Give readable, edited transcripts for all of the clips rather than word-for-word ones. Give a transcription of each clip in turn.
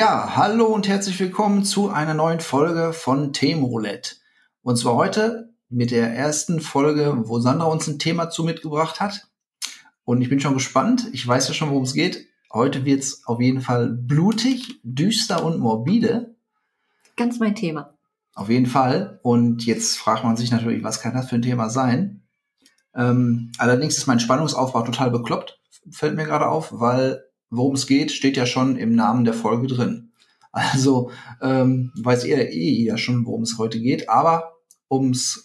Ja, hallo und herzlich willkommen zu einer neuen Folge von Themenroulette. Und zwar heute mit der ersten Folge, wo Sandra uns ein Thema zu mitgebracht hat. Und ich bin schon gespannt. Ich weiß ja schon, worum es geht. Heute wird es auf jeden Fall blutig, düster und morbide. Ganz mein Thema. Auf jeden Fall. Und jetzt fragt man sich natürlich, was kann das für ein Thema sein? Allerdings ist mein Spannungsaufbau total bekloppt, fällt mir gerade auf, weil worum es geht, steht ja schon im Namen der Folge drin. Also weiß ihr ja schon, worum es heute geht. Aber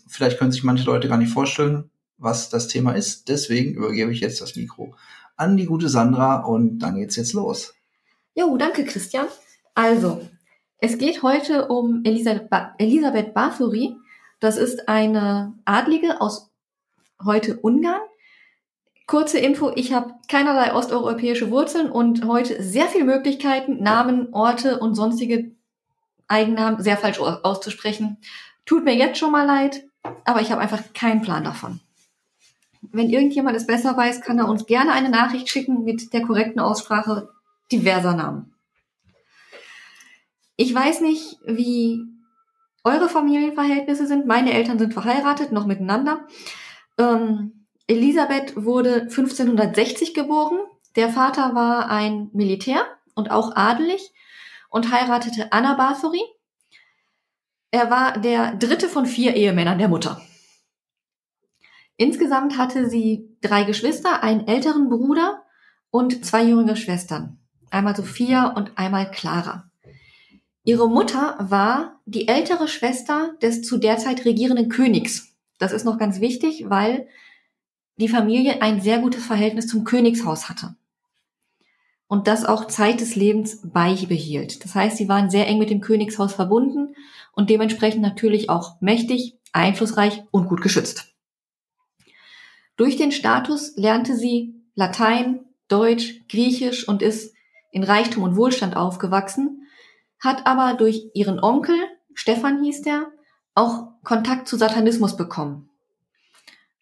vielleicht können sich manche Leute gar nicht vorstellen, was das Thema ist. Deswegen übergebe ich jetzt das Mikro an die gute Sandra und dann geht's jetzt los. Jo, danke Christian. Also, es geht heute um Elisabeth Báthory. Das ist eine Adlige aus heute Ungarn. Kurze Info, ich habe keinerlei osteuropäische Wurzeln und heute sehr viele Möglichkeiten, Namen, Orte und sonstige Eigennamen sehr falsch auszusprechen. Tut mir jetzt schon mal leid, aber ich habe einfach keinen Plan davon. Wenn irgendjemand es besser weiß, kann er uns gerne eine Nachricht schicken mit der korrekten Aussprache diverser Namen. Ich weiß nicht, wie eure Familienverhältnisse sind. Meine Eltern sind verheiratet, noch miteinander. Elisabeth wurde 1560 geboren. Der Vater war ein Militär und auch adelig und heiratete Anna Báthory. Er war der dritte von 4 Ehemännern der Mutter. Insgesamt hatte sie 3 Geschwister, einen älteren Bruder und 2 jüngere Schwestern. Einmal Sophia und einmal Clara. Ihre Mutter war die ältere Schwester des zu der Zeit regierenden Königs. Das ist noch ganz wichtig, weil die Familie ein sehr gutes Verhältnis zum Königshaus hatte und das auch Zeit des Lebens beibehielt. Das heißt, sie waren sehr eng mit dem Königshaus verbunden und dementsprechend natürlich auch mächtig, einflussreich und gut geschützt. Durch den Status lernte sie Latein, Deutsch, Griechisch und ist in Reichtum und Wohlstand aufgewachsen, hat aber durch ihren Onkel, Stefan hieß der, auch Kontakt zu Satanismus bekommen.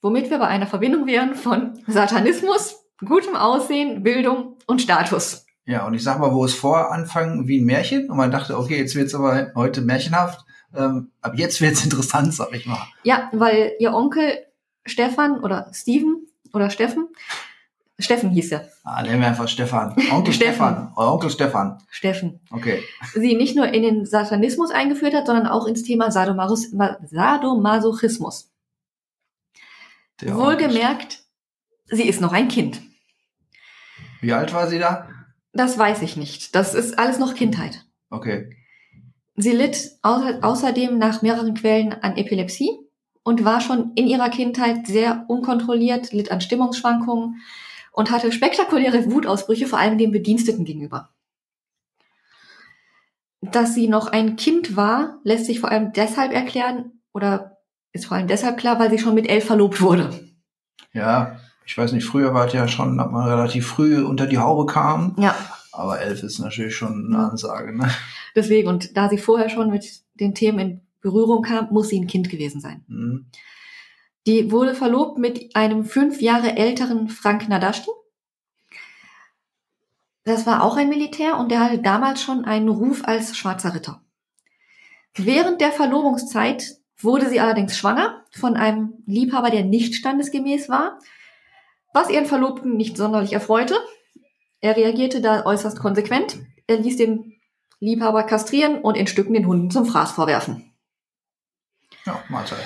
Womit wir bei einer Verbindung wären von Satanismus, gutem Aussehen, Bildung und Status. Ja, und ich sag mal, wo es vorher anfing wie ein Märchen und man dachte, okay, jetzt wird's aber heute märchenhaft, ab jetzt wird's interessant, sag ich mal. Ja, weil ihr Onkel Stefan oder Steven oder Steffen hieß er. Ah, nennen wir einfach Stefan. Onkel Stefan. Onkel Stefan. Steffen. Okay. Sie nicht nur in den Satanismus eingeführt hat, sondern auch ins Thema Sadomasochismus. Der Wohlgemerkt, sie ist noch ein Kind. Wie alt war sie da? Das weiß ich nicht. Das ist alles noch Kindheit. Okay. Sie litt außerdem nach mehreren Quellen an Epilepsie und war schon in ihrer Kindheit sehr unkontrolliert, litt an Stimmungsschwankungen und hatte spektakuläre Wutausbrüche, vor allem dem Bediensteten gegenüber. Dass sie noch ein Kind war, lässt sich vor allem deshalb erklären oder ist vor allem deshalb klar, weil sie schon mit 11 verlobt wurde. Ja, ich weiß nicht, früher war es ja schon, dass man relativ früh unter die Haube kam. Ja. Aber 11 ist natürlich schon eine Ansage, ne? Deswegen, und da sie vorher schon mit den Themen in Berührung kam, muss sie ein Kind gewesen sein. Mhm. Die wurde verlobt mit einem 5 Jahre älteren Frank Nadashti. Das war auch ein Militär und der hatte damals schon einen Ruf als schwarzer Ritter. Während der Verlobungszeit wurde sie allerdings schwanger von einem Liebhaber, der nicht standesgemäß war, was ihren Verlobten nicht sonderlich erfreute. Er reagierte da äußerst konsequent. Er ließ den Liebhaber kastrieren und in Stücken den Hunden zum Fraß vorwerfen. Ja, Mahlzeit.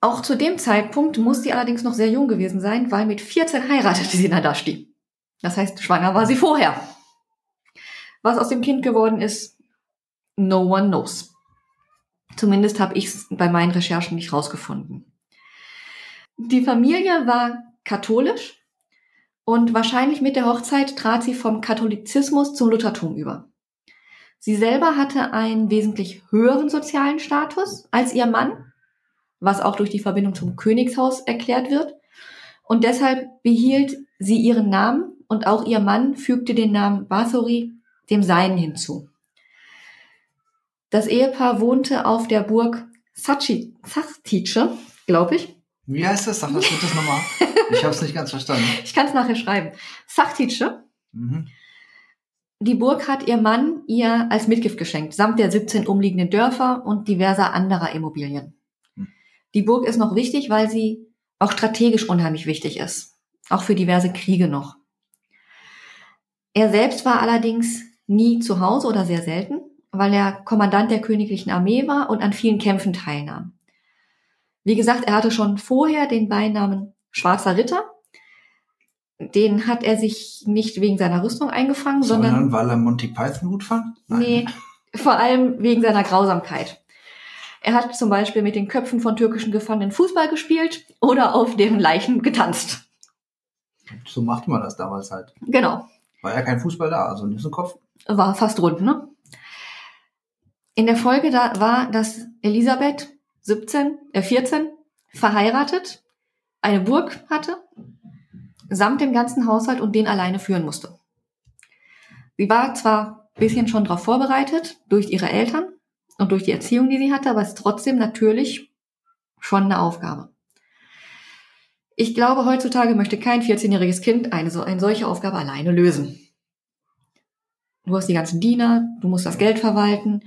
Auch zu dem Zeitpunkt muss sie allerdings noch sehr jung gewesen sein, weil mit 14 heiratete sie Nádasdy. Das heißt, schwanger war sie vorher. Was aus dem Kind geworden ist, no one knows. Zumindest habe ich es bei meinen Recherchen nicht rausgefunden. Die Familie war katholisch und wahrscheinlich mit der Hochzeit trat sie vom Katholizismus zum Luthertum über. Sie selber hatte einen wesentlich höheren sozialen Status als ihr Mann, was auch durch die Verbindung zum Königshaus erklärt wird. Und deshalb behielt sie ihren Namen und auch ihr Mann fügte den Namen Báthory dem Seinen hinzu. Das Ehepaar wohnte auf der Burg Sachtice, glaube ich. Wie heißt das? Sag das bitte nochmal. Ich habe es nicht ganz verstanden. Ich kann es nachher schreiben. Sachtice. Mhm. Die Burg hat ihr Mann ihr als Mitgift geschenkt, samt der 17 umliegenden Dörfer und diverser anderer Immobilien. Die Burg ist noch wichtig, weil sie auch strategisch unheimlich wichtig ist, auch für diverse Kriege noch. Er selbst war allerdings nie zu Hause oder sehr selten, weil er Kommandant der königlichen Armee war und an vielen Kämpfen teilnahm. Wie gesagt, er hatte schon vorher den Beinamen Schwarzer Ritter. Den hat er sich nicht wegen seiner Rüstung eingefangen, sondern weil er Monty Python gut fand? Nein. Nee, vor allem wegen seiner Grausamkeit. Er hat zum Beispiel mit den Köpfen von türkischen Gefangenen Fußball gespielt oder auf deren Leichen getanzt. So machte man das damals halt. Genau. War ja kein Fußball da, also nimmst du den Kopf. War fast rund, ne? In der Folge da war, dass Elisabeth 14 verheiratet, eine Burg hatte, samt dem ganzen Haushalt und den alleine führen musste. Sie war zwar ein bisschen schon darauf vorbereitet, durch ihre Eltern und durch die Erziehung, die sie hatte, aber es ist trotzdem natürlich schon eine Aufgabe. Ich glaube, heutzutage möchte kein 14-jähriges Kind eine solche Aufgabe alleine lösen. Du hast die ganzen Diener, du musst das Geld verwalten,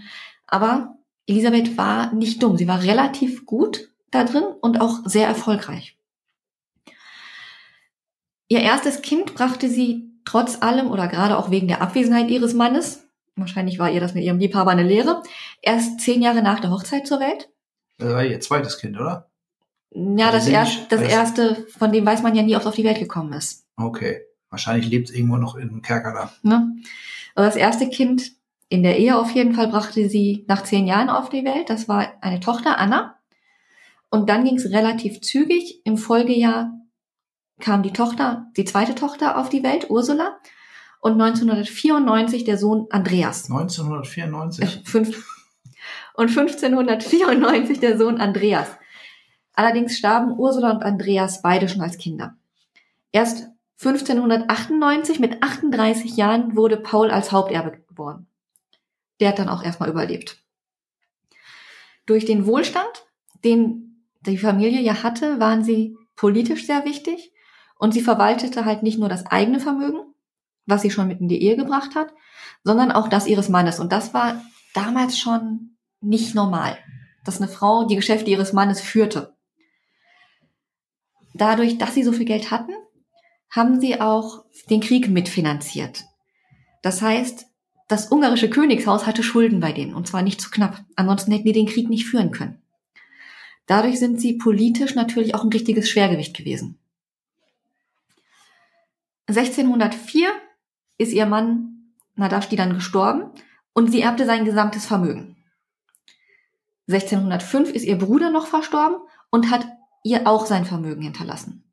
aber Elisabeth war nicht dumm, sie war relativ gut da drin und auch sehr erfolgreich. Ihr erstes Kind brachte sie trotz allem oder gerade auch wegen der Abwesenheit ihres Mannes, wahrscheinlich war ihr das mit ihrem Liebhaber eine Lehre, erst 10 Jahre nach der Hochzeit zur Welt. Das war ihr zweites Kind, oder? Ja, das erste, von dem weiß man ja nie, ob es auf die Welt gekommen ist. Okay, wahrscheinlich lebt es irgendwo noch im Kerker da. Ne? Also das erste Kind in der Ehe auf jeden Fall brachte sie nach 10 Jahren auf die Welt. Das war eine Tochter, Anna. Und dann ging es relativ zügig. Im Folgejahr kam die zweite Tochter auf die Welt, Ursula, und 1994 der Sohn Andreas. 1994? Und 1594 der Sohn Andreas. Allerdings starben Ursula und Andreas beide schon als Kinder. Erst 1598 mit 38 Jahren wurde Paul als Haupterbe geboren. Der hat dann auch erstmal überlebt. Durch den Wohlstand, den die Familie ja hatte, waren sie politisch sehr wichtig. Und sie verwaltete halt nicht nur das eigene Vermögen, was sie schon mit in die Ehe gebracht hat, sondern auch das ihres Mannes. Und das war damals schon nicht normal, dass eine Frau die Geschäfte ihres Mannes führte. Dadurch, dass sie so viel Geld hatten, haben sie auch den Krieg mitfinanziert. Das heißt, das ungarische Königshaus hatte Schulden bei denen, und zwar nicht zu knapp. Ansonsten hätten die den Krieg nicht führen können. Dadurch sind sie politisch natürlich auch ein richtiges Schwergewicht gewesen. 1604 ist ihr Mann Nadashti dann gestorben und sie erbte sein gesamtes Vermögen. 1605 ist ihr Bruder noch verstorben und hat ihr auch sein Vermögen hinterlassen.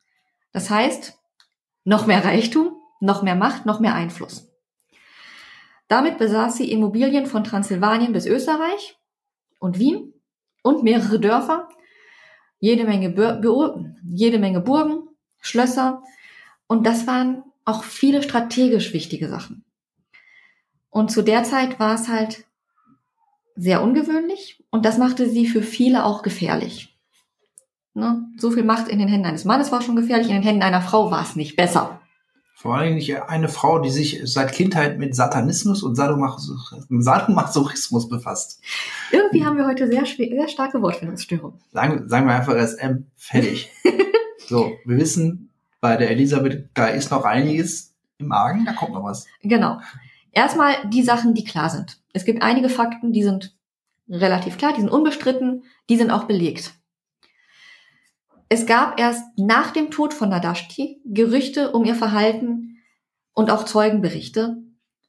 Das heißt, noch mehr Reichtum, noch mehr Macht, noch mehr Einfluss. Damit besaß sie Immobilien von Transsilvanien bis Österreich und Wien und mehrere Dörfer, jede Menge Burgen, Schlösser. Und das waren auch viele strategisch wichtige Sachen. Und zu der Zeit war es halt sehr ungewöhnlich und das machte sie für viele auch gefährlich. Ne? So viel Macht in den Händen eines Mannes war schon gefährlich, in den Händen einer Frau war es nicht besser. Vor allem nicht eine Frau, die sich seit Kindheit mit Satanismus und Sadomasochismus befasst. Irgendwie haben wir heute sehr starke Wortfindungsstörungen. Sagen wir einfach SM, fertig. So, wir wissen, bei der Elisabeth, da ist noch einiges im Magen, da kommt noch was. Genau. Erstmal die Sachen, die klar sind. Es gibt einige Fakten, die sind relativ klar, die sind unbestritten, die sind auch belegt. Es gab erst nach dem Tod von Nadashti Gerüchte um ihr Verhalten und auch Zeugenberichte,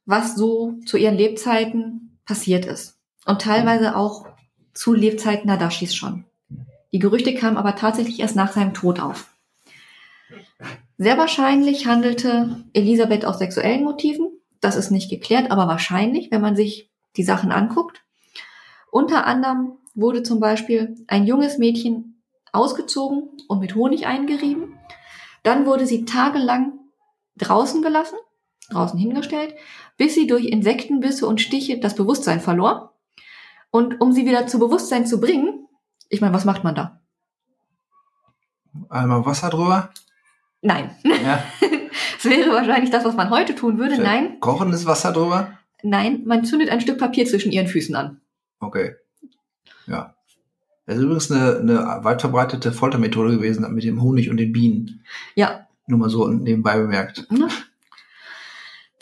was so zu ihren Lebzeiten passiert ist. Und teilweise auch zu Lebzeiten Nadashtis schon. Die Gerüchte kamen aber tatsächlich erst nach seinem Tod auf. Sehr wahrscheinlich handelte Elisabeth aus sexuellen Motiven. Das ist nicht geklärt, aber wahrscheinlich, wenn man sich die Sachen anguckt. Unter anderem wurde zum Beispiel ein junges Mädchen ausgezogen und mit Honig eingerieben. Dann wurde sie tagelang draußen hingestellt, bis sie durch Insektenbisse und Stiche das Bewusstsein verlor. Und um sie wieder zu Bewusstsein zu bringen, ich meine, was macht man da? Einmal Wasser drüber? Nein. Ja. Das wäre wahrscheinlich das, was man heute tun würde. Nein. Kochendes Wasser drüber? Nein, man zündet ein Stück Papier zwischen ihren Füßen an. Okay. Ja. Das ist übrigens eine weit verbreitete Foltermethode gewesen mit dem Honig und den Bienen. Ja. Nur mal so nebenbei bemerkt. Ja.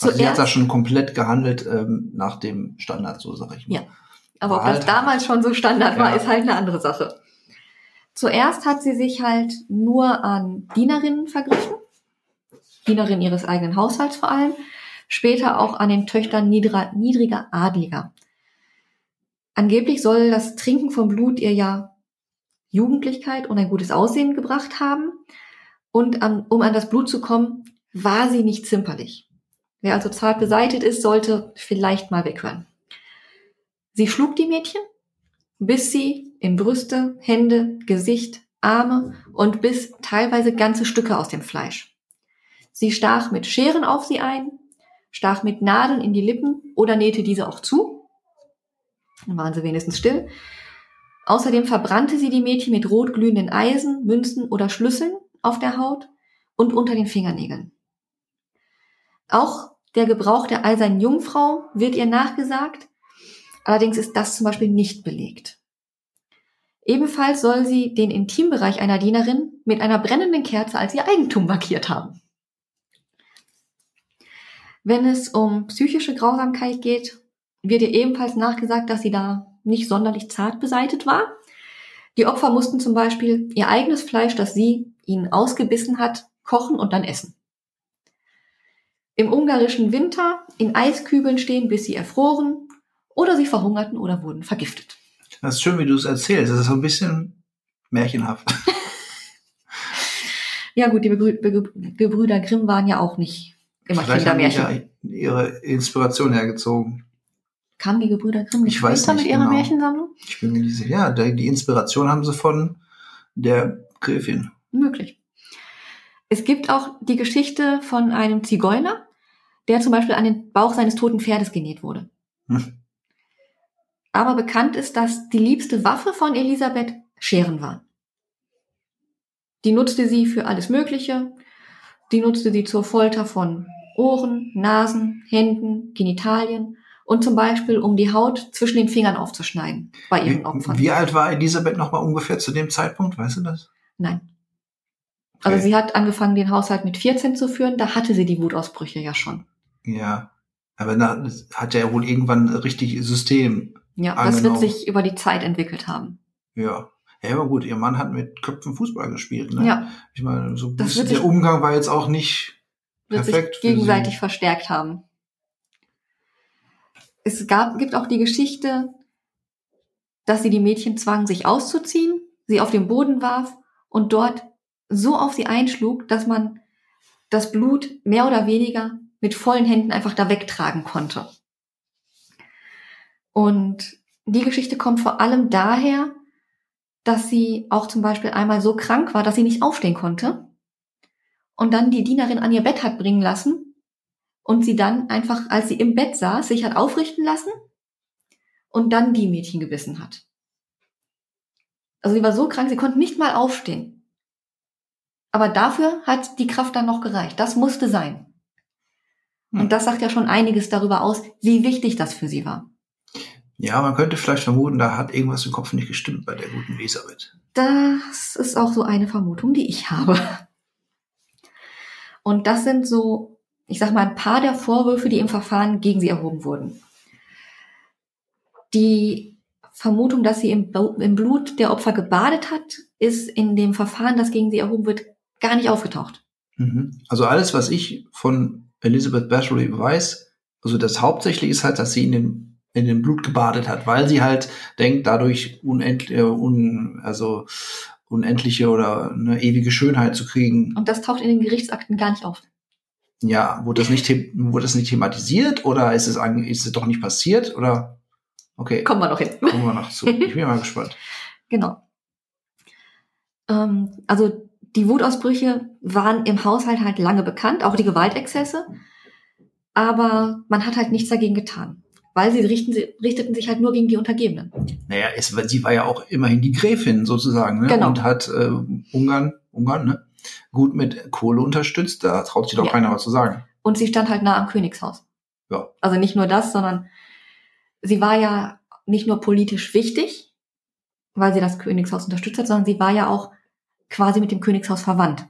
Also sie hat da schon komplett gehandelt nach dem Standard, so sage ich mal. Ja, aber ob das damals schon so Standard war, ist halt eine andere Sache. Zuerst hat sie sich halt nur an Dienerinnen vergriffen, Dienerinnen ihres eigenen Haushalts vor allem, später auch an den Töchtern niedriger Adliger. Angeblich soll das Trinken von Blut ihr ja Jugendlichkeit und ein gutes Aussehen gebracht haben. Und um an das Blut zu kommen, war sie nicht zimperlich. Wer also zart beseitigt ist, sollte vielleicht mal weghören. Sie schlug die Mädchen, bis sie in Brüste, Hände, Gesicht, Arme und bis teilweise ganze Stücke aus dem Fleisch. Sie stach mit Scheren auf sie ein, stach mit Nadeln in die Lippen oder nähte diese auch zu. Dann waren sie wenigstens still. Außerdem verbrannte sie die Mädchen mit rot glühenden Eisen, Münzen oder Schlüsseln auf der Haut und unter den Fingernägeln. Auch der Gebrauch der eisernen Jungfrau wird ihr nachgesagt, allerdings ist das zum Beispiel nicht belegt. Ebenfalls soll sie den Intimbereich einer Dienerin mit einer brennenden Kerze als ihr Eigentum markiert haben. Wenn es um psychische Grausamkeit geht, wird ihr ebenfalls nachgesagt, dass sie da nicht sonderlich zart beseitet war. Die Opfer mussten zum Beispiel ihr eigenes Fleisch, das sie ihnen ausgebissen hat, kochen und dann essen. Im ungarischen Winter in Eiskübeln stehen, bis sie erfroren oder sie verhungerten oder wurden vergiftet. Das ist schön, wie du es erzählst. Das ist so ein bisschen märchenhaft. Ja gut, die Gebrüder Grimm waren ja auch nicht immer Kindermärchen. Haben die ihre Inspiration hergezogen. Kamen die Gebrüder Grimm nicht weiter mit ihrer Märchensammlung? Ich bin mir nicht sicher. Ja, die Inspiration haben sie von der Gräfin. Möglich. Es gibt auch die Geschichte von einem Zigeuner, der zum Beispiel an den Bauch seines toten Pferdes genäht wurde. Hm. Aber bekannt ist, dass die liebste Waffe von Elisabeth Scheren waren. Die nutzte sie für alles Mögliche. Die nutzte sie zur Folter von Ohren, Nasen, Händen, Genitalien und zum Beispiel, um die Haut zwischen den Fingern aufzuschneiden bei ihren Opfern. Wie alt war Elisabeth nochmal ungefähr zu dem Zeitpunkt? Weißt du das? Nein. Okay. Also sie hat angefangen, den Haushalt mit 14 zu führen. Da hatte sie die Wutausbrüche ja schon. Ja, aber da hat ja wohl irgendwann richtig System angenommen. Das wird sich über die Zeit entwickelt haben. Ja. Ja, aber gut, ihr Mann hat mit Köpfen Fußball gespielt. Ne? Ja. Ich meine, so der Umgang war jetzt auch nicht perfekt. Wird sich gegenseitig verstärkt haben. Es gibt auch die Geschichte, dass sie die Mädchen zwang, sich auszuziehen, sie auf den Boden warf und dort so auf sie einschlug, dass man das Blut mehr oder weniger mit vollen Händen einfach da wegtragen konnte. Und die Geschichte kommt vor allem daher, dass sie auch zum Beispiel einmal so krank war, dass sie nicht aufstehen konnte und dann die Dienerin an ihr Bett hat bringen lassen und sie dann einfach, als sie im Bett saß, sich hat aufrichten lassen und dann die Mädchen gebissen hat. Also sie war so krank, sie konnte nicht mal aufstehen. Aber dafür hat die Kraft dann noch gereicht. Das musste sein. Und das sagt ja schon einiges darüber aus, wie wichtig das für sie war. Ja, man könnte vielleicht vermuten, da hat irgendwas im Kopf nicht gestimmt bei der guten Elisabeth. Das ist auch so eine Vermutung, die ich habe. Und das sind so, ich sag mal, ein paar der Vorwürfe, die im Verfahren gegen sie erhoben wurden. Die Vermutung, dass sie im Blut der Opfer gebadet hat, ist in dem Verfahren, das gegen sie erhoben wird, gar nicht aufgetaucht. Also alles, was ich von Elisabeth Báthory weiß, also das hauptsächlich ist halt, dass sie in dem Blut gebadet hat, weil sie halt denkt, dadurch unendliche oder eine ewige Schönheit zu kriegen. Und das taucht in den Gerichtsakten gar nicht auf. Ja, wurde das nicht thematisiert oder ist es doch nicht passiert oder? Okay. Kommen wir noch hin. Kommen wir noch zu. Ich bin mal gespannt. Genau. Also die Wutausbrüche waren im Haushalt halt lange bekannt, auch die Gewaltexzesse. Aber man hat halt nichts dagegen getan, weil sie richteten sich halt nur gegen die Untergebenen. Naja, sie war ja auch immerhin die Gräfin sozusagen, ne? Genau. Und hat Ungarn, ne? gut mit Kohle unterstützt. Da traut sich doch keiner was zu sagen. Und sie stand halt nah am Königshaus. Ja. Also nicht nur das, sondern sie war ja nicht nur politisch wichtig, weil sie das Königshaus unterstützt hat, sondern sie war ja auch quasi mit dem Königshaus verwandt.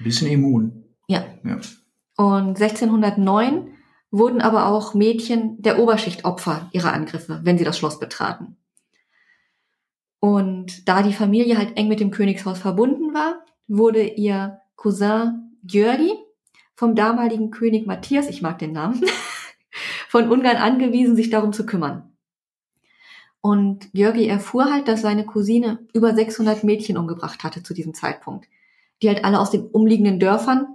Ein bisschen immun. Ja. Und 1609 wurden aber auch Mädchen der Oberschicht Opfer ihrer Angriffe, wenn sie das Schloss betraten. Und da die Familie halt eng mit dem Königshaus verbunden war, wurde ihr Cousin György vom damaligen König Matthias, ich mag den Namen, von Ungarn angewiesen, sich darum zu kümmern. Und György erfuhr halt, dass seine Cousine über 600 Mädchen umgebracht hatte zu diesem Zeitpunkt, die halt alle aus den umliegenden Dörfern,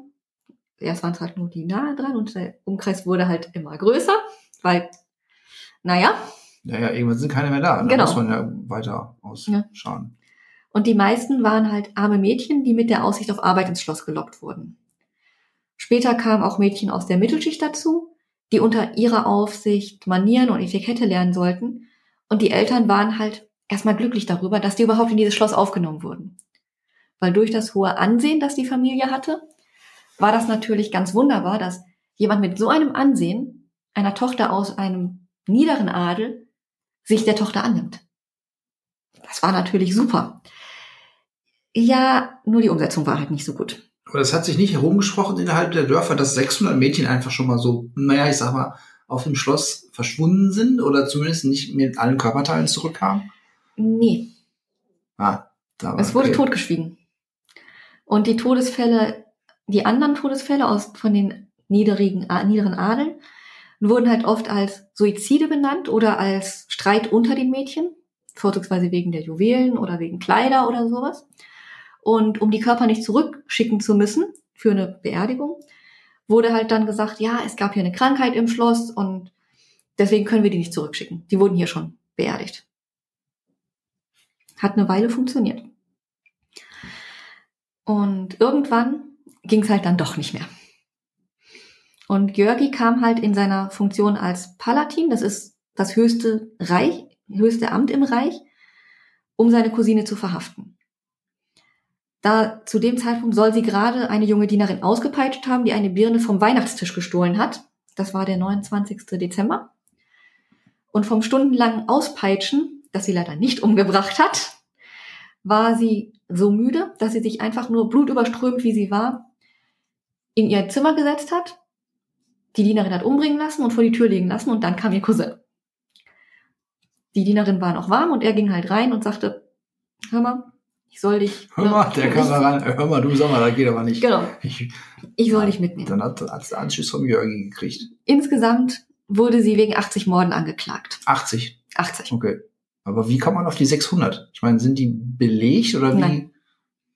erst waren es halt nur die nahe dran und der Umkreis wurde halt immer größer, weil, irgendwann sind keine mehr da. Dann muss man ja weiter ausschauen. Ja. Und die meisten waren halt arme Mädchen, die mit der Aussicht auf Arbeit ins Schloss gelockt wurden. Später kamen auch Mädchen aus der Mittelschicht dazu, die unter ihrer Aufsicht Manieren und Etikette lernen sollten. Und die Eltern waren halt erstmal glücklich darüber, dass die überhaupt in dieses Schloss aufgenommen wurden. Weil durch das hohe Ansehen, das die Familie hatte, war das natürlich ganz wunderbar, dass jemand mit so einem Ansehen einer Tochter aus einem niederen Adel sich der Tochter annimmt. Das war natürlich super. Ja, nur die Umsetzung war halt nicht so gut. Aber das hat sich nicht herumgesprochen innerhalb der Dörfer, dass 600 Mädchen einfach schon mal so, auf dem Schloss verschwunden sind oder zumindest nicht mit allen Körperteilen zurückkamen? Nee. Es wurde totgeschwiegen. Und die Todesfälle, die anderen Todesfälle von den niederen Adeln wurden halt oft als Suizide benannt oder als Streit unter den Mädchen, vorzugsweise wegen der Juwelen oder wegen Kleider oder sowas. Und um die Körper nicht zurückschicken zu müssen für eine Beerdigung, wurde halt dann gesagt, ja, es gab hier eine Krankheit im Schloss und deswegen können wir die nicht zurückschicken. Die wurden hier schon beerdigt. Hat eine Weile funktioniert. Und irgendwann ging es halt dann doch nicht mehr. Und György kam halt in seiner Funktion als Palatin, das ist das höchste Amt im Reich, um seine Cousine zu verhaften. Da zu dem Zeitpunkt soll sie gerade eine junge Dienerin ausgepeitscht haben, die eine Birne vom Weihnachtstisch gestohlen hat. Das war der 29. Dezember. Und vom stundenlangen Auspeitschen, das sie leider nicht umgebracht hat, war sie so müde, dass sie sich einfach nur blutüberströmt, wie sie war, in ihr Zimmer gesetzt hat. Die Dienerin hat umbringen lassen und vor die Tür legen lassen und dann kam ihr Cousin. Die Dienerin war noch warm und er ging halt rein und sagte, hör mal, das geht aber nicht. Genau. Ich soll dich mitnehmen. Dann hat sie Anschiss vom György gekriegt. Insgesamt wurde sie wegen 80 Morden angeklagt. 80? 80. Okay. Aber wie kommt man auf die 600? Ich meine, sind die belegt oder wie? Nein.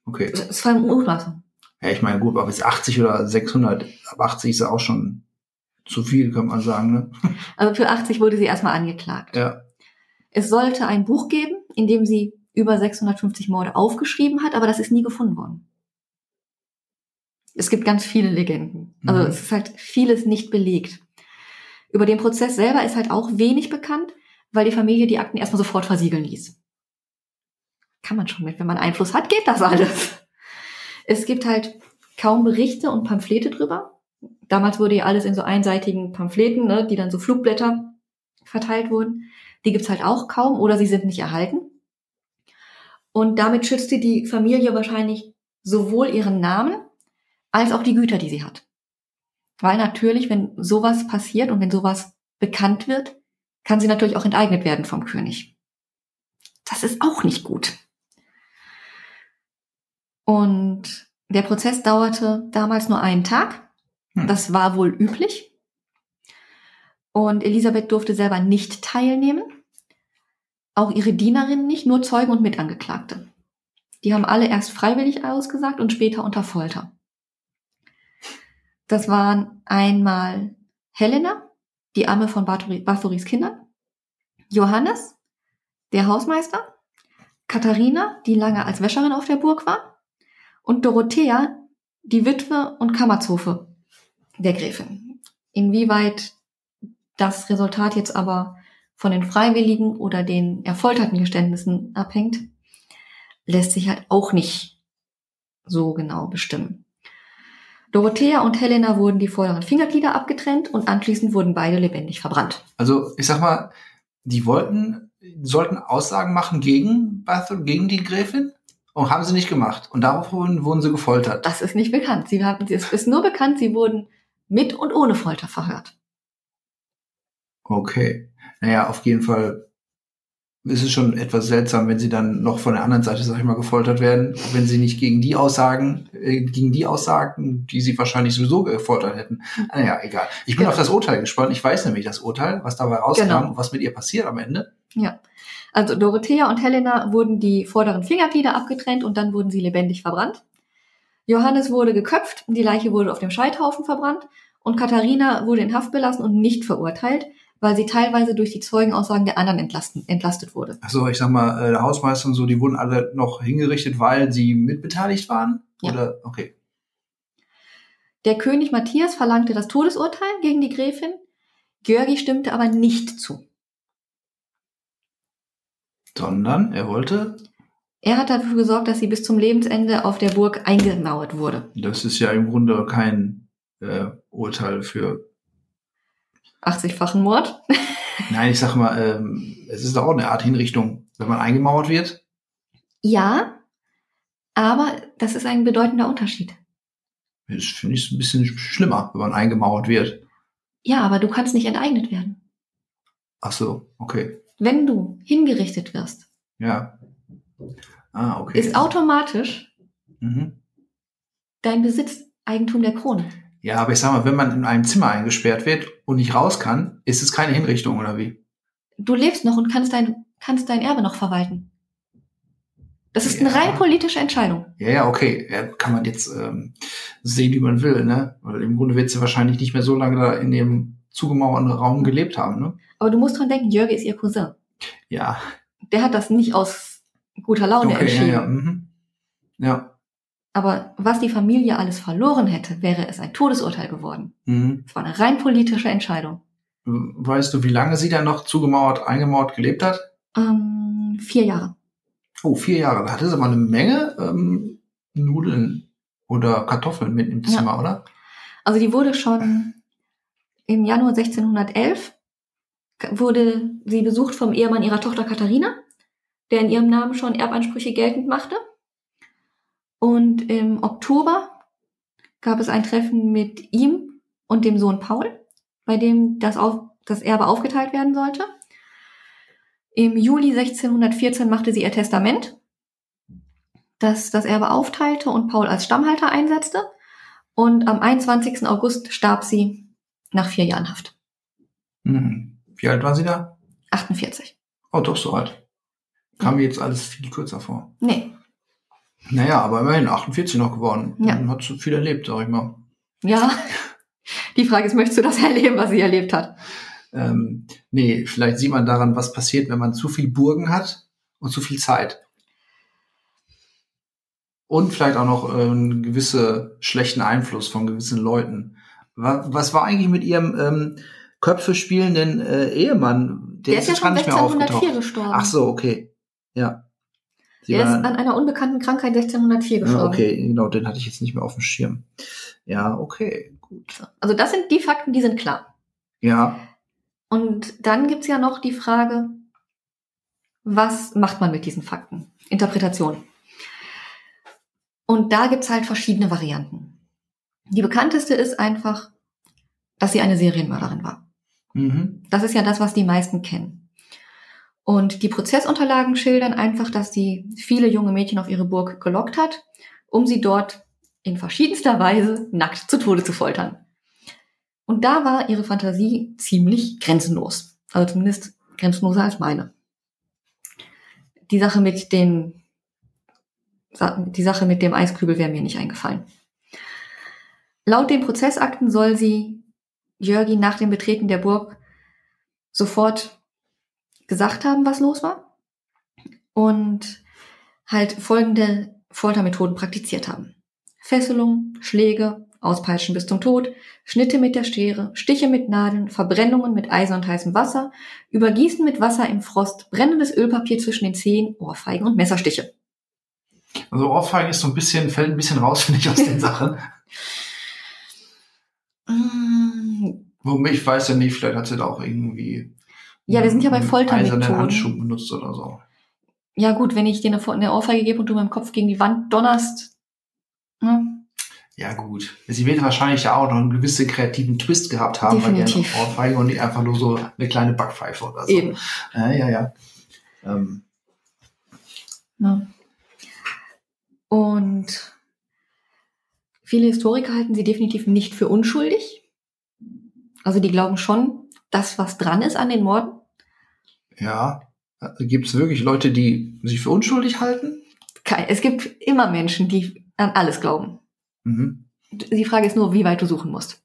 Okay. Es war im Urlaub. Ja, ich meine, gut, ob jetzt 80 oder 600, ab 80 ist ja auch schon zu viel, kann man sagen, ne? Also für 80 wurde sie erstmal angeklagt. Ja. Es sollte ein Buch geben, in dem sie über 650 Morde aufgeschrieben hat, aber das ist nie gefunden worden. Es gibt ganz viele Legenden. Also es ist halt vieles nicht belegt. Über den Prozess selber ist halt auch wenig bekannt, weil die Familie die Akten erstmal sofort versiegeln ließ. Kann man schon mit, wenn man Einfluss hat, geht das alles. Es gibt halt kaum Berichte und Pamphlete drüber. Damals wurde ja alles in so einseitigen Pamphleten, ne, die dann so Flugblätter verteilt wurden. Die gibt's halt auch kaum oder sie sind nicht erhalten. Und damit schützte die Familie wahrscheinlich sowohl ihren Namen als auch die Güter, die sie hat. Weil natürlich, wenn sowas passiert und wenn sowas bekannt wird, kann sie natürlich auch enteignet werden vom König. Das ist auch nicht gut. Und der Prozess dauerte damals nur einen Tag. Das war wohl üblich. Und Elisabeth durfte selber nicht teilnehmen. Auch ihre Dienerinnen nicht, nur Zeugen und Mitangeklagte. Die haben alle erst freiwillig ausgesagt und später unter Folter. Das waren einmal Helena, die Amme von Báthorys Kindern, Johannes, der Hausmeister, Katharina, die lange als Wäscherin auf der Burg war, und Dorothea, die Witwe und Kammerzofe der Gräfin. Inwieweit das Resultat jetzt aber von den Freiwilligen oder den erfolterten Geständnissen abhängt, lässt sich halt auch nicht so genau bestimmen. Dorothea und Helena wurden die vorderen Fingerglieder abgetrennt und anschließend wurden beide lebendig verbrannt. Also ich sag mal, die sollten Aussagen machen gegen Báthory, gegen die Gräfin? Und haben sie nicht gemacht. Und daraufhin wurden sie gefoltert. Das ist nicht bekannt. Es ist nur bekannt, sie wurden mit und ohne Folter verhört. Okay. Naja, auf jeden Fall ist es schon etwas seltsam, wenn sie dann noch von der anderen Seite, sag ich mal, gefoltert werden, wenn sie nicht gegen die Aussagen, die sie wahrscheinlich sowieso gefoltert hätten. Naja, egal. Ich bin auf das Urteil gespannt. Ich weiß nämlich das Urteil, was dabei rauskam und was mit ihr passiert am Ende. Ja. Also Dorothea und Helena wurden die vorderen Fingerglieder abgetrennt und dann wurden sie lebendig verbrannt. Johannes wurde geköpft, die Leiche wurde auf dem Scheithaufen verbrannt und Katharina wurde in Haft belassen und nicht verurteilt, weil sie teilweise durch die Zeugenaussagen der anderen entlastet wurde. Achso, ich sag mal, der Hausmeister und so, die wurden alle noch hingerichtet, weil sie mitbeteiligt waren? Ja. Oder? Okay. Der König Matthias verlangte das Todesurteil gegen die Gräfin, György stimmte aber nicht zu. Sondern er wollte... Er hat dafür gesorgt, dass sie bis zum Lebensende auf der Burg eingemauert wurde. Das ist ja im Grunde kein Urteil für... 80-fachen Mord? Nein, ich sag mal, es ist auch eine Art Hinrichtung, wenn man eingemauert wird. Ja, aber das ist ein bedeutender Unterschied. Das finde ich ein bisschen schlimmer, wenn man eingemauert wird. Ja, aber du kannst nicht enteignet werden. Ach so, okay. Wenn du hingerichtet wirst, ist automatisch dein Besitz Eigentum der Krone. Ja, aber ich sag mal, wenn man in einem Zimmer eingesperrt wird und nicht raus kann, ist es keine Hinrichtung, oder wie? Du lebst noch und kannst dein Erbe noch verwalten. Das ist eine rein politische Entscheidung. Ja, okay. Ja, kann man jetzt sehen, wie man will, ne? Oder im Grunde wird sie wahrscheinlich nicht mehr so lange da in dem zugemauerten Raum gelebt haben, ne? Aber du musst dran denken, György ist ihr Cousin. Ja. Der hat das nicht aus guter Laune entschieden. Ja, ja. Mhm. Ja. Aber was die Familie alles verloren hätte, wäre es ein Todesurteil geworden. Mhm. Es war eine rein politische Entscheidung. Weißt du, wie lange sie da noch eingemauert gelebt hat? 4 Jahre. Oh, 4 Jahre. Da hatte sie aber eine Menge Nudeln oder Kartoffeln mit im Zimmer, oder? Also die wurde schon im Januar 1611 wurde sie besucht vom Ehemann ihrer Tochter Katharina, der in ihrem Namen schon Erbansprüche geltend machte. Und im Oktober gab es ein Treffen mit ihm und dem Sohn Paul, bei dem das Erbe aufgeteilt werden sollte. Im Juli 1614 machte sie ihr Testament, das das Erbe aufteilte und Paul als Stammhalter einsetzte. Und am 21. August starb sie nach 4 Jahren Haft. Mhm. Wie alt war sie da? 48. Oh, doch so alt. Kam mir jetzt alles viel kürzer vor. Nee. Naja, aber immerhin 48 noch geworden. Ja. Dann hat sie viel erlebt, sag ich mal. Ja. Die Frage ist, möchtest du das erleben, was sie erlebt hat? Nee, vielleicht sieht man daran, was passiert, wenn man zu viel Burgen hat und zu viel Zeit. Und vielleicht auch noch einen gewissen schlechten Einfluss von gewissen Leuten. Was war eigentlich mit ihrem Köpfe spielenden Ehemann? Der ist ja schon 1604 gestorben. Ach so, okay. Ja. Er ist an einer unbekannten Krankheit 1604 gestorben. Ja, okay, genau, den hatte ich jetzt nicht mehr auf dem Schirm. Ja, okay, gut. Also das sind die Fakten, die sind klar. Ja. Und dann gibt's ja noch die Frage, was macht man mit diesen Fakten? Interpretation. Und da gibt's halt verschiedene Varianten. Die bekannteste ist einfach, dass sie eine Serienmörderin war. Mhm. Das ist ja das, was die meisten kennen. Und die Prozessunterlagen schildern einfach, dass sie viele junge Mädchen auf ihre Burg gelockt hat, um sie dort in verschiedenster Weise nackt zu Tode zu foltern. Und da war ihre Fantasie ziemlich grenzenlos. Also zumindest grenzenloser als meine. Die Sache mit dem Eiskübel wäre mir nicht eingefallen. Laut den Prozessakten soll sie György nach dem Betreten der Burg sofort gesagt haben, was los war und halt folgende Foltermethoden praktiziert haben. Fesselung, Schläge, Auspeitschen bis zum Tod, Schnitte mit der Schere, Stiche mit Nadeln, Verbrennungen mit Eisen und heißem Wasser, Übergießen mit Wasser im Frost, brennendes Ölpapier zwischen den Zehen, Ohrfeigen und Messerstiche. Also Ohrfeigen ist so ein bisschen, fällt ein bisschen raus, finde ich, aus den Sachen. Wobei, ich weiß ja nicht, vielleicht hat sie da auch irgendwie. Ja, wir sind ja bei Foltermethoden. Eisernen Handschuh benutzt oder so. Ja gut, wenn ich dir eine Ohrfeige gebe und du mit dem Kopf gegen die Wand donnerst. Ne? Ja gut. Sie wird wahrscheinlich da auch noch einen gewissen kreativen Twist gehabt haben. Definitiv. Bei der Ohrfeige und nicht einfach nur so eine kleine Backpfeife oder so. Eben. Ja. Ne. Und viele Historiker halten sie definitiv nicht für unschuldig. Also die glauben schon, dass was dran ist an den Morden. Ja. Gibt es wirklich Leute, die sich für unschuldig halten? Es gibt immer Menschen, die an alles glauben. Mhm. Die Frage ist nur, wie weit du suchen musst.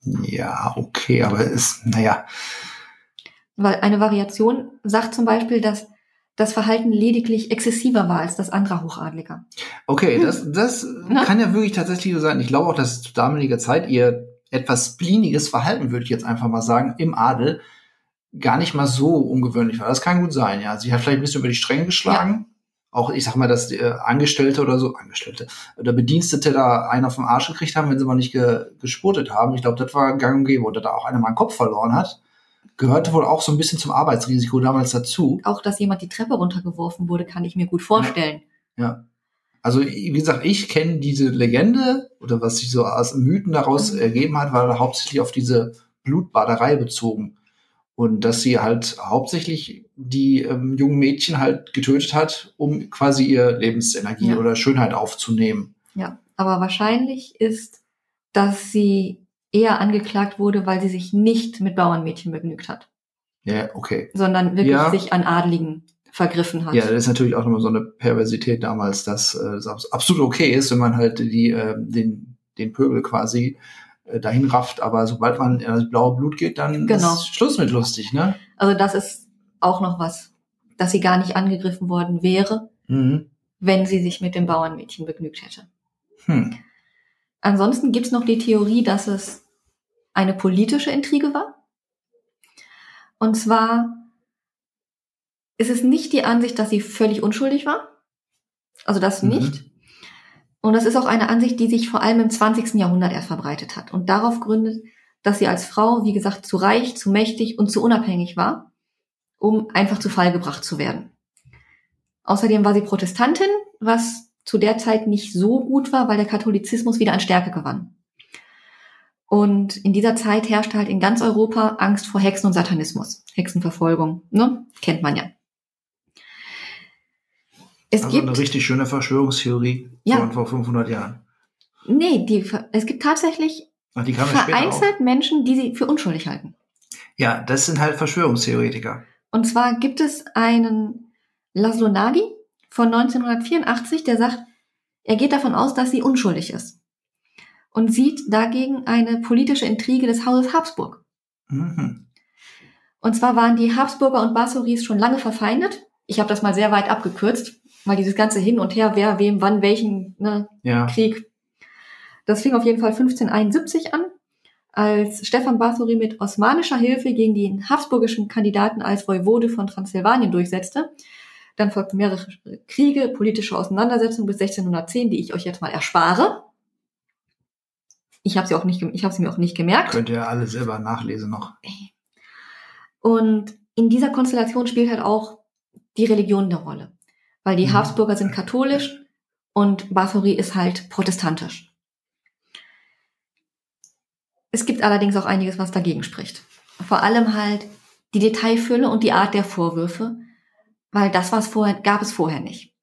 Ja, okay, aber ist, naja. Weil eine Variation sagt zum Beispiel, dass das Verhalten lediglich exzessiver war als das anderer Hochadliger. Okay, das kann ja wirklich tatsächlich so sein. Ich glaube auch, dass zu damaliger Zeit ihr etwas spliniges Verhalten, würde ich jetzt einfach mal sagen, im Adel gar nicht mal so ungewöhnlich war. Das kann gut sein, ja. Sie hat vielleicht ein bisschen über die Stränge geschlagen. Ja. Auch, ich sag mal, dass Angestellte oder so, Bedienstete da einen auf den Arsch gekriegt haben, wenn sie mal nicht gespurtet haben. Ich glaube, das war gang und gäbe. Und da auch einer mal einen Kopf verloren hat, gehörte wohl auch so ein bisschen zum Arbeitsrisiko damals dazu. Auch, dass jemand die Treppe runtergeworfen wurde, kann ich mir gut vorstellen. Ja. Also, wie gesagt, ich kenne diese Legende, oder was sich so aus Mythen daraus ergeben hat, war hauptsächlich auf diese Blutbaderei bezogen. Und dass sie halt hauptsächlich die jungen Mädchen halt getötet hat, um quasi ihr Lebensenergie oder Schönheit aufzunehmen. Ja, aber wahrscheinlich ist, dass sie eher angeklagt wurde, weil sie sich nicht mit Bauernmädchen begnügt hat. Ja, okay. Sondern wirklich sich an Adligen vergriffen hat. Ja, das ist natürlich auch nochmal so eine Perversität damals, dass es absolut okay ist, wenn man halt den Pöbel quasi dahin rafft, aber sobald man in das blaue Blut geht, dann ist Schluss mit lustig, ne? Also das ist auch noch was, dass sie gar nicht angegriffen worden wäre, wenn sie sich mit dem Bauernmädchen begnügt hätte. Ansonsten gibt's noch die Theorie, dass es eine politische Intrige war. Und zwar ist es nicht die Ansicht, dass sie völlig unschuldig war. Also das nicht. Und das ist auch eine Ansicht, die sich vor allem im 20. Jahrhundert erst verbreitet hat und darauf gründet, dass sie als Frau, wie gesagt, zu reich, zu mächtig und zu unabhängig war, um einfach zu Fall gebracht zu werden. Außerdem war sie Protestantin, was zu der Zeit nicht so gut war, weil der Katholizismus wieder an Stärke gewann. Und in dieser Zeit herrschte halt in ganz Europa Angst vor Hexen und Satanismus. Hexenverfolgung, ne? Kennt man ja. Es also gibt eine richtig schöne Verschwörungstheorie von vor 500 Jahren. Nee, es gibt tatsächlich vereinzelt Menschen, die sie für unschuldig halten. Ja, das sind halt Verschwörungstheoretiker. Und zwar gibt es einen Laszlo Nagy von 1984, der sagt, er geht davon aus, dass sie unschuldig ist. Und sieht dagegen eine politische Intrige des Hauses Habsburg. Mhm. Und zwar waren die Habsburger und Báthory's schon lange verfeindet. Ich habe das mal sehr weit abgekürzt. Weil dieses ganze Hin und Her, wer, wem, wann, welchen Krieg. Das fing auf jeden Fall 1571 an, als Stefan Báthory mit osmanischer Hilfe gegen den habsburgischen Kandidaten als Voivode von Transsilvanien durchsetzte. Dann folgten mehrere Kriege, politische Auseinandersetzungen bis 1610, die ich euch jetzt mal erspare. Ich habe sie mir auch nicht gemerkt. Könnt ihr alle selber nachlesen noch. Und in dieser Konstellation spielt halt auch die Religion eine Rolle. Weil die Habsburger sind katholisch und Báthory ist halt protestantisch. Es gibt allerdings auch einiges, was dagegen spricht. Vor allem halt die Detailfülle und die Art der Vorwürfe, weil das gab es vorher nicht.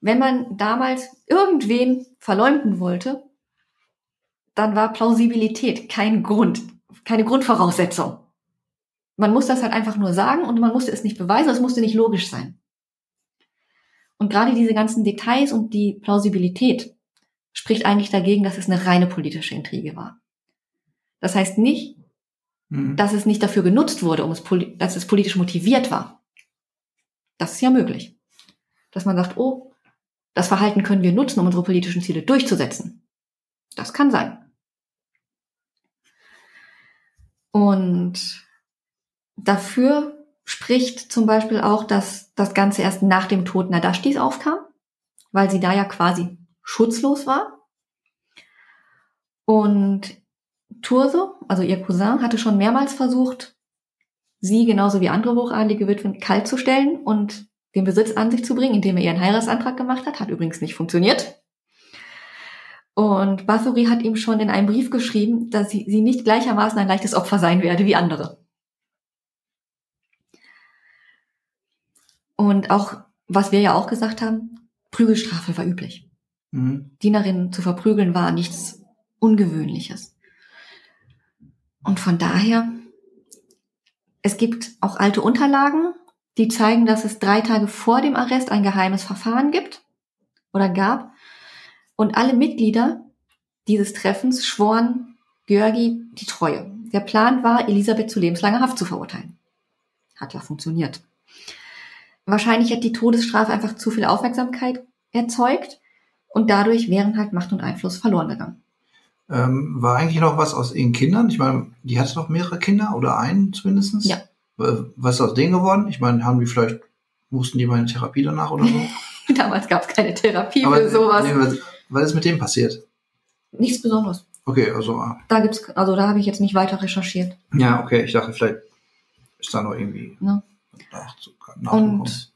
Wenn man damals irgendwen verleumden wollte, dann war Plausibilität keine Grundvoraussetzung. Man musste das halt einfach nur sagen und man musste es nicht beweisen, es musste nicht logisch sein. Und gerade diese ganzen Details und die Plausibilität spricht eigentlich dagegen, dass es eine reine politische Intrige war. Das heißt nicht, dass es nicht dafür genutzt wurde, dass es politisch motiviert war. Das ist ja möglich. Dass man sagt, oh, das Verhalten können wir nutzen, um unsere politischen Ziele durchzusetzen. Das kann sein. Und dafür spricht zum Beispiel auch, dass das Ganze erst nach dem Tod Nadashtis aufkam. weil sie da ja quasi schutzlos war. Und Thursö, also ihr Cousin, hatte schon mehrmals versucht, sie genauso wie andere hochadlige Witwen kaltzustellen und den Besitz an sich zu bringen, indem er ihren Heiratsantrag gemacht hat. Hat übrigens nicht funktioniert. Und Báthory hat ihm schon in einem Brief geschrieben, dass sie nicht gleichermaßen ein leichtes Opfer sein werde wie andere. Und auch, was wir ja auch gesagt haben, Prügelstrafe war üblich. Mhm. Dienerinnen zu verprügeln war nichts Ungewöhnliches. Und von daher, es gibt auch alte Unterlagen, die zeigen, dass es 3 Tage vor dem Arrest ein geheimes Verfahren gibt oder gab. Und alle Mitglieder dieses Treffens schworen György die Treue. Der Plan war, Elisabeth zu lebenslanger Haft zu verurteilen. Hat ja funktioniert. Wahrscheinlich hat die Todesstrafe einfach zu viel Aufmerksamkeit erzeugt und dadurch wären halt Macht und Einfluss verloren gegangen. War eigentlich noch was aus ihren Kindern? Ich meine, die hatte doch mehrere Kinder oder einen zumindest. Ja. Was ist aus denen geworden? Ich meine, mussten die mal eine Therapie danach oder so? Damals gab es keine Therapie für sowas. Nee, was ist mit dem passiert? Nichts Besonderes. Okay, also. Da habe ich jetzt nicht weiter recherchiert. Ja, okay, ich dachte, vielleicht ist da noch irgendwie. Ne? Und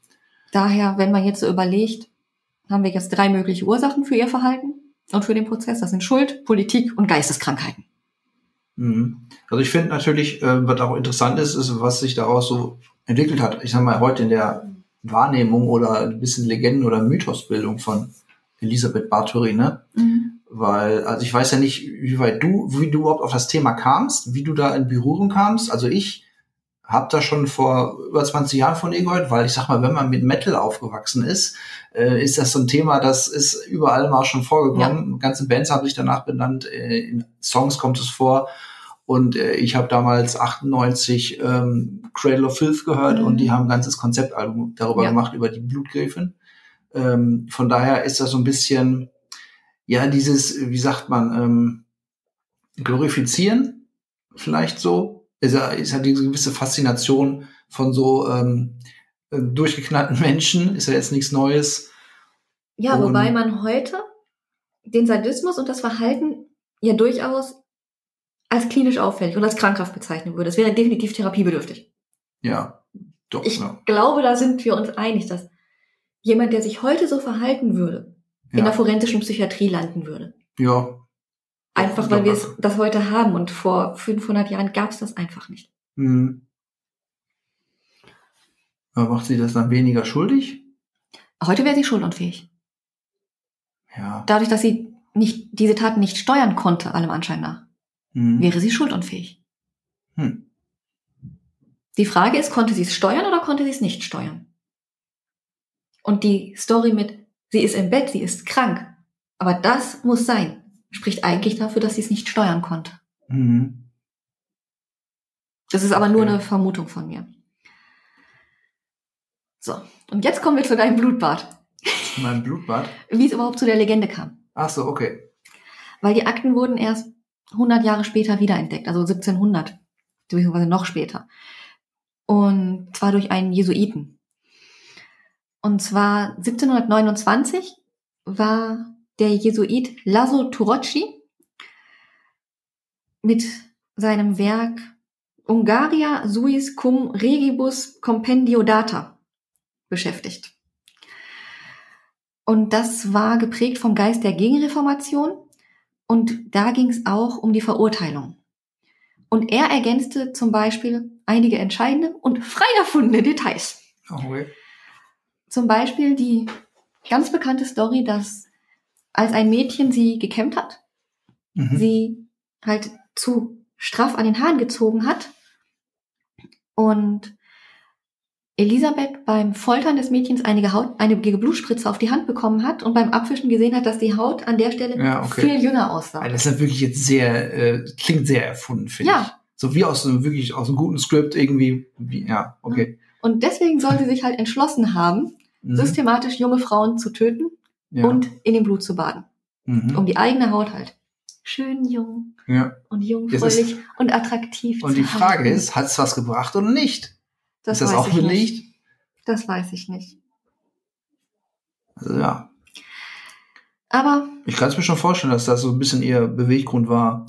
daher, wenn man jetzt so überlegt, haben wir jetzt 3 mögliche Ursachen für ihr Verhalten und für den Prozess. Das sind Schuld, Politik und Geisteskrankheiten. Also ich finde natürlich, was auch interessant ist, was sich daraus so entwickelt hat. Ich sag mal, heute in der Wahrnehmung oder ein bisschen Legenden- oder Mythosbildung von Elisabeth Báthory, ne? Mhm. Weil, also ich weiß ja nicht, wie du überhaupt auf das Thema kamst, wie du da in Berührung kamst. Also ich habe da schon vor über 20 Jahren von ihr gehört, weil ich sag mal, wenn man mit Metal aufgewachsen ist, ist das so ein Thema, das ist überall mal schon vorgekommen. Ja. Ganze Bands haben sich danach benannt, in Songs kommt es vor. Und ich habe damals 98 Cradle of Filth gehört und die haben ein ganzes Konzeptalbum darüber gemacht, über die Blutgräfin. Von daher ist das so ein bisschen, ja, dieses, wie sagt man, glorifizieren vielleicht so. Es hat diese gewisse Faszination von so durchgeknallten Menschen, ist ja jetzt nichts Neues. Ja, und wobei man heute den Sadismus und das Verhalten ja durchaus als klinisch auffällig und als krankhaft bezeichnen würde. Das wäre definitiv therapiebedürftig. Ja, doch. Ich glaube, da sind wir uns einig, dass jemand, der sich heute so verhalten würde, in der forensischen Psychiatrie landen würde. Ja. Einfach, weil wir das heute haben. Und vor 500 Jahren gab es das einfach nicht. Mhm. Aber macht sie das dann weniger schuldig? Heute wäre sie schuldunfähig. Ja. Dadurch, dass sie diese Taten nicht steuern konnte, allem Anschein nach, wäre sie schuldunfähig. Mhm. Die Frage ist, konnte sie es steuern oder konnte sie es nicht steuern? Und die Story mit, sie ist im Bett, sie ist krank, aber das muss sein, spricht eigentlich dafür, dass sie es nicht steuern konnte. Mhm. Das ist aber nur eine Vermutung von mir. So, und jetzt kommen wir zu deinem Blutbad. Zu meinem Blutbad? Wie es überhaupt zu der Legende kam. Ach so, okay. Weil die Akten wurden erst 100 Jahre später wiederentdeckt, also 1700, beziehungsweise noch später. Und zwar durch einen Jesuiten. Und zwar 1729 war der Jesuit László Thuróczy mit seinem Werk Hungaria suis cum regibus compendio data beschäftigt. Und das war geprägt vom Geist der Gegenreformation und da ging es auch um die Verurteilung. Und er ergänzte zum Beispiel einige entscheidende und frei erfundene Details. Okay. Zum Beispiel die ganz bekannte Story, dass als ein Mädchen sie gekämmt hat, sie halt zu straff an den Haaren gezogen hat und Elisabeth beim Foltern des Mädchens eine Blutspritze auf die Hand bekommen hat und beim Abwischen gesehen hat, dass die Haut an der Stelle viel jünger aussah. Also das ist wirklich jetzt klingt sehr erfunden, finde ich. So wie aus einem guten Skript irgendwie. Ja, okay. Und deswegen soll sie sich halt entschlossen haben, systematisch junge Frauen zu töten. Ja. Und in dem Blut zu baden. Um die eigene Haut halt schön jung und jungfräulich und attraktiv zu haben. Und die Frage ist, hat es was gebracht oder nicht? Das ist das auch belegt? Das weiß ich nicht. Also, ja. Aber ich kann es mir schon vorstellen, dass das so ein bisschen ihr Beweggrund war.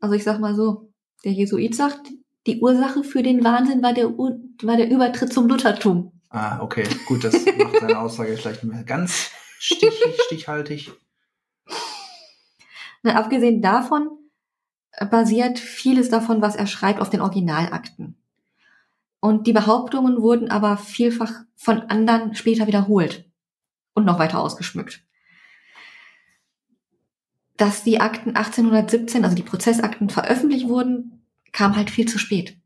Also ich sag mal so, der Jesuit sagt, die Ursache für den Wahnsinn war der Übertritt zum Luthertum. Ah, okay, gut, das macht seine Aussage vielleicht mehr ganz stichhaltig. Na, abgesehen davon basiert vieles davon, was er schreibt, auf den Originalakten. Und die Behauptungen wurden aber vielfach von anderen später wiederholt und noch weiter ausgeschmückt. Dass die Akten 1817, also die Prozessakten, veröffentlicht wurden, kam halt viel zu spät.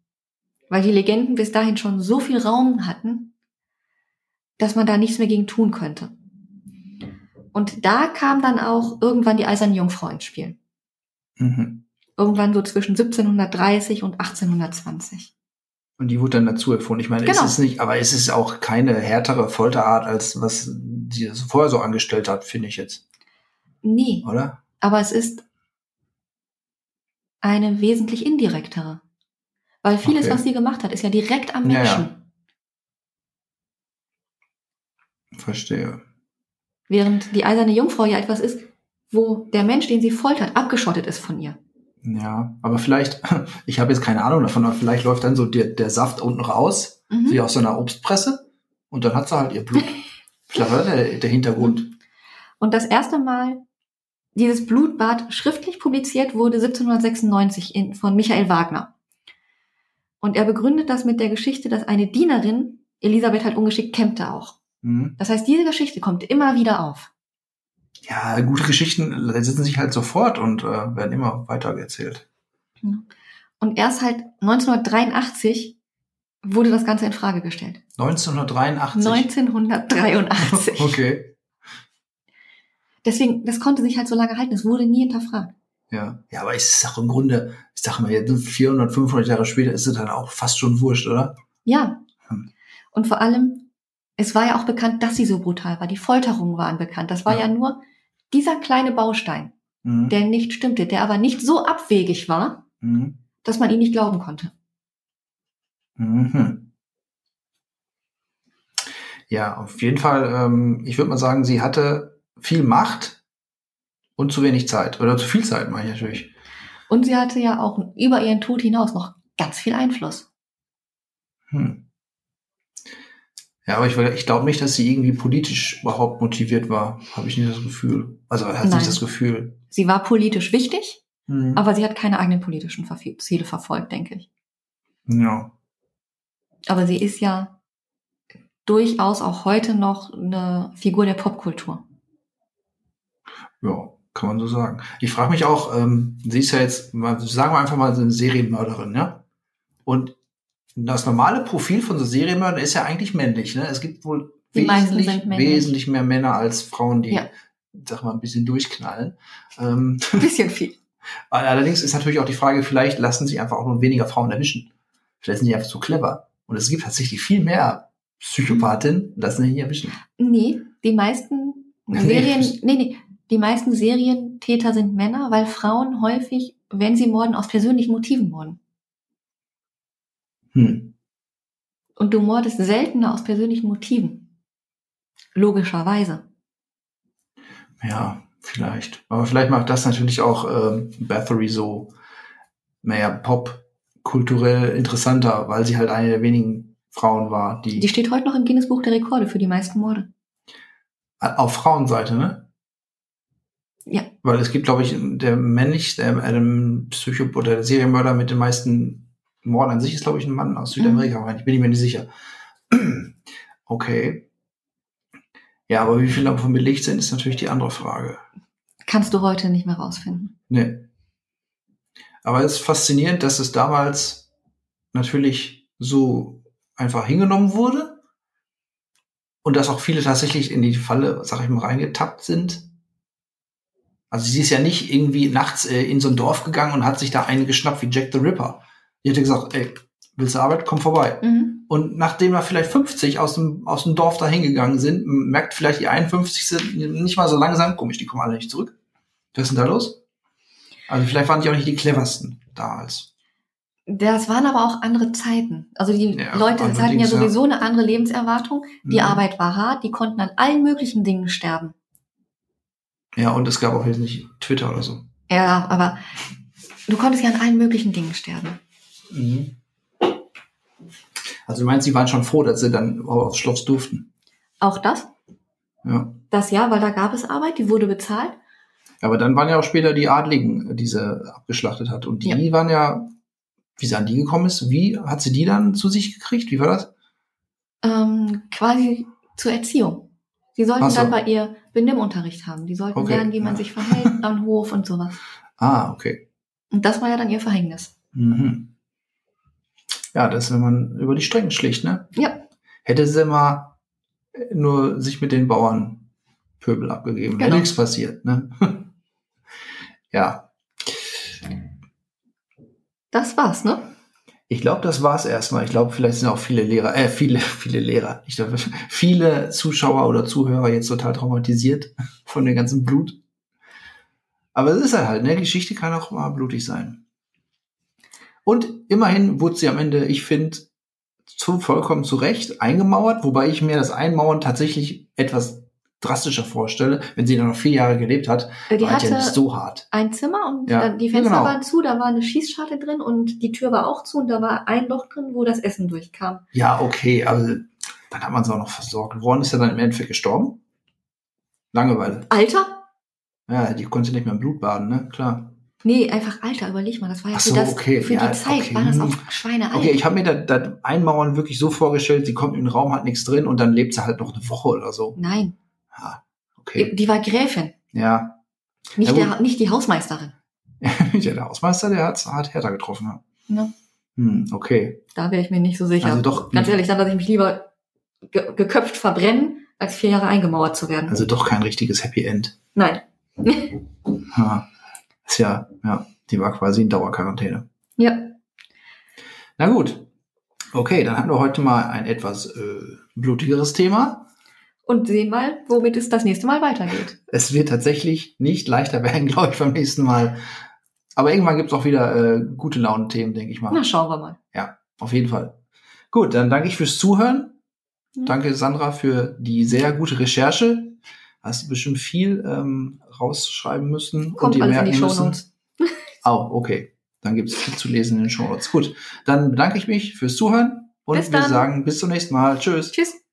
Weil die Legenden bis dahin schon so viel Raum hatten, dass man da nichts mehr gegen tun könnte. Und da kam dann auch irgendwann die Eiserne Jungfrau ins Spiel. Mhm. Irgendwann so zwischen 1730 und 1820. Und die wurde dann dazu erfunden. Ich meine, genau. Ist es nicht, aber es ist auch keine härtere Folterart, als was sie das vorher so angestellt hat, finde ich jetzt. Nee. Oder? Aber es ist eine wesentlich indirektere. Weil vieles, okay, was sie gemacht hat, ist ja direkt am Menschen. Ja. Verstehe. Während die Eiserne Jungfrau ja etwas ist, wo der Mensch, den sie foltert, abgeschottet ist von ihr. Ja, aber vielleicht, ich habe jetzt keine Ahnung davon, aber vielleicht läuft dann so der Saft unten raus, wie aus so einer Obstpresse, und dann hat sie halt ihr Blut. Vielleicht war der Hintergrund. Und das erste Mal dieses Blutbad schriftlich publiziert wurde 1796 von Michael Wagner. Und er begründet das mit der Geschichte, dass eine Dienerin, Elisabeth halt ungeschickt, kämpfte auch. Mhm. Das heißt, diese Geschichte kommt immer wieder auf. Ja, gute Geschichten setzen sich halt sofort und werden immer weiter erzählt. Und erst halt 1983 wurde das Ganze in Frage gestellt. 1983. Okay. Deswegen, das konnte sich halt so lange halten. Es wurde nie hinterfragt. Ja, aber es ist auch im Grunde, ich sag mal, 400, 500 Jahre später ist es dann auch fast schon wurscht, oder? Ja. Und vor allem, es war ja auch bekannt, dass sie so brutal war. Die Folterungen waren bekannt. Das war ja nur dieser kleine Baustein, der nicht stimmte, der aber nicht so abwegig war, dass man ihn nicht glauben konnte. Mhm. Ja, auf jeden Fall, ich würde mal sagen, sie hatte viel Macht und zu wenig Zeit. Oder zu viel Zeit, meine ich natürlich. Und sie hatte ja auch über ihren Tod hinaus noch ganz viel Einfluss. Ja, aber ich glaube nicht, dass sie irgendwie politisch überhaupt motiviert war. Habe ich nicht das Gefühl. Also hat sie nicht das Gefühl. Sie war politisch wichtig, aber sie hat keine eigenen politischen Ziele verfolgt, denke ich. Ja. Aber sie ist ja durchaus auch heute noch eine Figur der Popkultur. Ja, kann man so sagen. Ich frage mich auch, sie ist ja jetzt, sagen wir einfach mal, so eine Serienmörderin, ja? Und das normale Profil von so Serienmördern ist ja eigentlich männlich, ne? Es gibt wohl wesentlich mehr Männer als Frauen, die, sag mal, ein bisschen durchknallen. Ein bisschen viel. Allerdings ist natürlich auch die Frage, vielleicht lassen sich einfach auch nur weniger Frauen erwischen. Vielleicht sind die einfach so clever. Und es gibt tatsächlich viel mehr Psychopathinnen, lassen sich nicht erwischen. Nee, die meisten Die meisten Serientäter sind Männer, weil Frauen häufig, wenn sie morden, aus persönlichen Motiven morden. Und du mordest seltener aus persönlichen Motiven. Logischerweise. Ja, vielleicht. Aber vielleicht macht das natürlich auch Báthory so, naja, popkulturell interessanter, weil sie halt eine der wenigen Frauen war, die... Die steht heute noch im Guinness-Buch der Rekorde für die meisten Morde. Auf Frauenseite, ne? Ja. Weil es gibt, glaube ich, der männlichste, der Serienmörder mit den meisten Morden an sich ist, glaube ich, ein Mann aus Südamerika. Ich bin mir nicht sicher. Okay. Ja, aber wie viele davon belegt sind, ist natürlich die andere Frage. Kannst du heute nicht mehr rausfinden. Nee. Aber es ist faszinierend, dass es damals natürlich so einfach hingenommen wurde und dass auch viele tatsächlich in die Falle, sag ich mal, reingetappt sind. Also sie ist ja nicht irgendwie nachts in so ein Dorf gegangen und hat sich da einen geschnappt wie Jack the Ripper. Die hätte gesagt, ey, willst du Arbeit? Komm vorbei. Und nachdem da vielleicht 50 aus dem Dorf da hingegangen sind, merkt vielleicht die 51. nicht mal so langsam, komisch, die kommen alle nicht zurück. Was ist denn da los? Also vielleicht waren die auch nicht die cleversten damals. Das waren aber auch andere Zeiten. Also die Leute hatten ja sowieso eine andere Lebenserwartung. Die Arbeit war hart, die konnten an allen möglichen Dingen sterben. Ja, und es gab auch jetzt nicht Twitter oder so. Ja, aber du konntest ja an allen möglichen Dingen sterben. Mhm. Also du meinst, die waren schon froh, dass sie dann aufs Schloss durften? Auch das? Ja. Das ja, weil da gab es Arbeit, die wurde bezahlt. Aber dann waren ja auch später die Adligen, die sie abgeschlachtet hat. Und die ja. waren ja, wie sie an die gekommen ist, wie hat sie die dann zu sich gekriegt? Wie war das? Quasi zur Erziehung. Die sollten dann bei ihr Benimmunterricht haben. Die sollten lernen, wie man sich verhält am Hof und sowas. Ah, okay. Und das war ja dann ihr Verhängnis. Mhm. Ja, das, wenn man über die Stränge schlicht, ne? Ja. Hätte sie mal nur sich mit den Bauernpöbel abgegeben. Genau. Wäre nichts passiert, ne? Ja. Das war's, ne? Ich glaube, das war's erstmal. Ich glaube, vielleicht sind auch viele Zuschauer oder Zuhörer jetzt total traumatisiert von dem ganzen Blut. Aber es ist halt, ne? Geschichte kann auch mal blutig sein. Und immerhin wurde sie am Ende, ich finde, vollkommen zu Recht eingemauert, wobei ich mir das Einmauern tatsächlich etwas drastischer vorstelle, wenn sie dann noch 4 Jahre gelebt hat, war ja nicht so hart. Ein Zimmer und die Fenster waren zu, da war eine Schießscharte drin und die Tür war auch zu und da war ein Loch drin, wo das Essen durchkam. Ja, okay, also dann hat man es auch noch versorgt. Woran ist er dann im Endeffekt gestorben? Langeweile. Alter? Ja, die konnte nicht mehr im Blut baden, ne? Klar. Nee, einfach Alter, überleg mal, das war ja die Zeit, war das auch schweinealt. Okay, ich habe mir das Einmauern wirklich so vorgestellt, sie kommt in den Raum, hat nichts drin und dann lebt sie halt noch eine Woche oder so. Nein. Ja, okay. Die war Gräfin. Ja. Nicht die Hausmeisterin. Der Hausmeister, der hat härter getroffen. Ja. Ja. Okay. Da wäre ich mir nicht so sicher. Also doch, ganz ehrlich, dann lasse ich mich lieber geköpft verbrennen, als 4 Jahre eingemauert zu werden. Also doch kein richtiges Happy End. Nein. Ja. Ist ja, die war quasi in Dauerquarantäne. Ja. Na gut. Okay, dann hatten wir heute mal ein etwas blutigeres Thema. Und sehen mal, womit es das nächste Mal weitergeht. Es wird tatsächlich nicht leichter werden, glaube ich, beim nächsten Mal. Aber irgendwann gibt es auch wieder gute Laune-Themen, denke ich mal. Na, schauen wir mal. Ja, auf jeden Fall. Gut, dann danke ich fürs Zuhören. Mhm. Danke, Sandra, für die sehr gute Recherche. Hast du bestimmt viel rausschreiben müssen. Kommt und dir merken in die müssen. Oh, okay. Dann gibt es viel zu lesen in den Shownotes. Gut, dann bedanke ich mich fürs Zuhören. Und wir sagen bis zum nächsten Mal. Tschüss. Tschüss.